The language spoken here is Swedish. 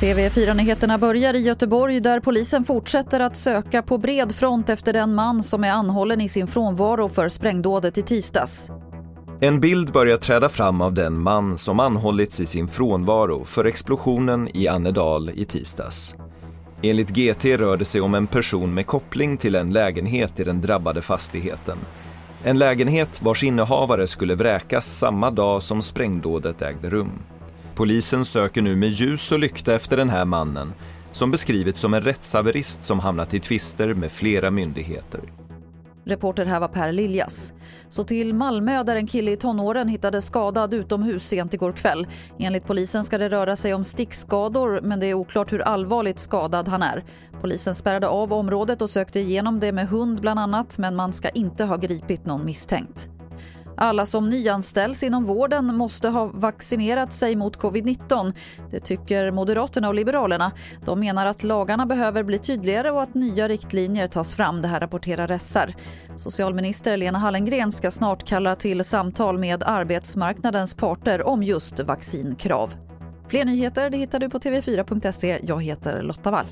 TV4-nyheterna börjar i Göteborg där polisen fortsätter att söka på bred front efter den man som är anhållen i sin frånvaro för sprängdådet i tisdags. En bild börjar träda fram av den man som anhållits i sin frånvaro för explosionen i Annedal i tisdags. Enligt GT rör det sig om en person med koppling till en lägenhet i den drabbade fastigheten. En lägenhet vars innehavare skulle vräkas samma dag som sprängdådet ägde rum. Polisen söker nu med ljus och lykta efter den här mannen som beskrivits som en rättshaverist som hamnat i tvister med flera myndigheter. Reporter här var Per Liljas. Så till Malmö där en kille i tonåren hittades skadad utomhus sent igår kväll. Enligt polisen ska det röra sig om stickskador men det är oklart hur allvarligt skadad han är. Polisen spärrade av området och sökte igenom det med hund bland annat men man ska inte ha gripit någon misstänkt. Alla som nyanställs inom vården måste ha vaccinerat sig mot covid-19. Det tycker Moderaterna och Liberalerna. De menar att lagarna behöver bli tydligare och att nya riktlinjer tas fram. Det här rapporterar Ressar. Socialminister Lena Hallengren ska snart kalla till samtal med arbetsmarknadens parter om just vaccinkrav. Fler nyheter det hittar du på tv4.se. Jag heter Lotta Wall.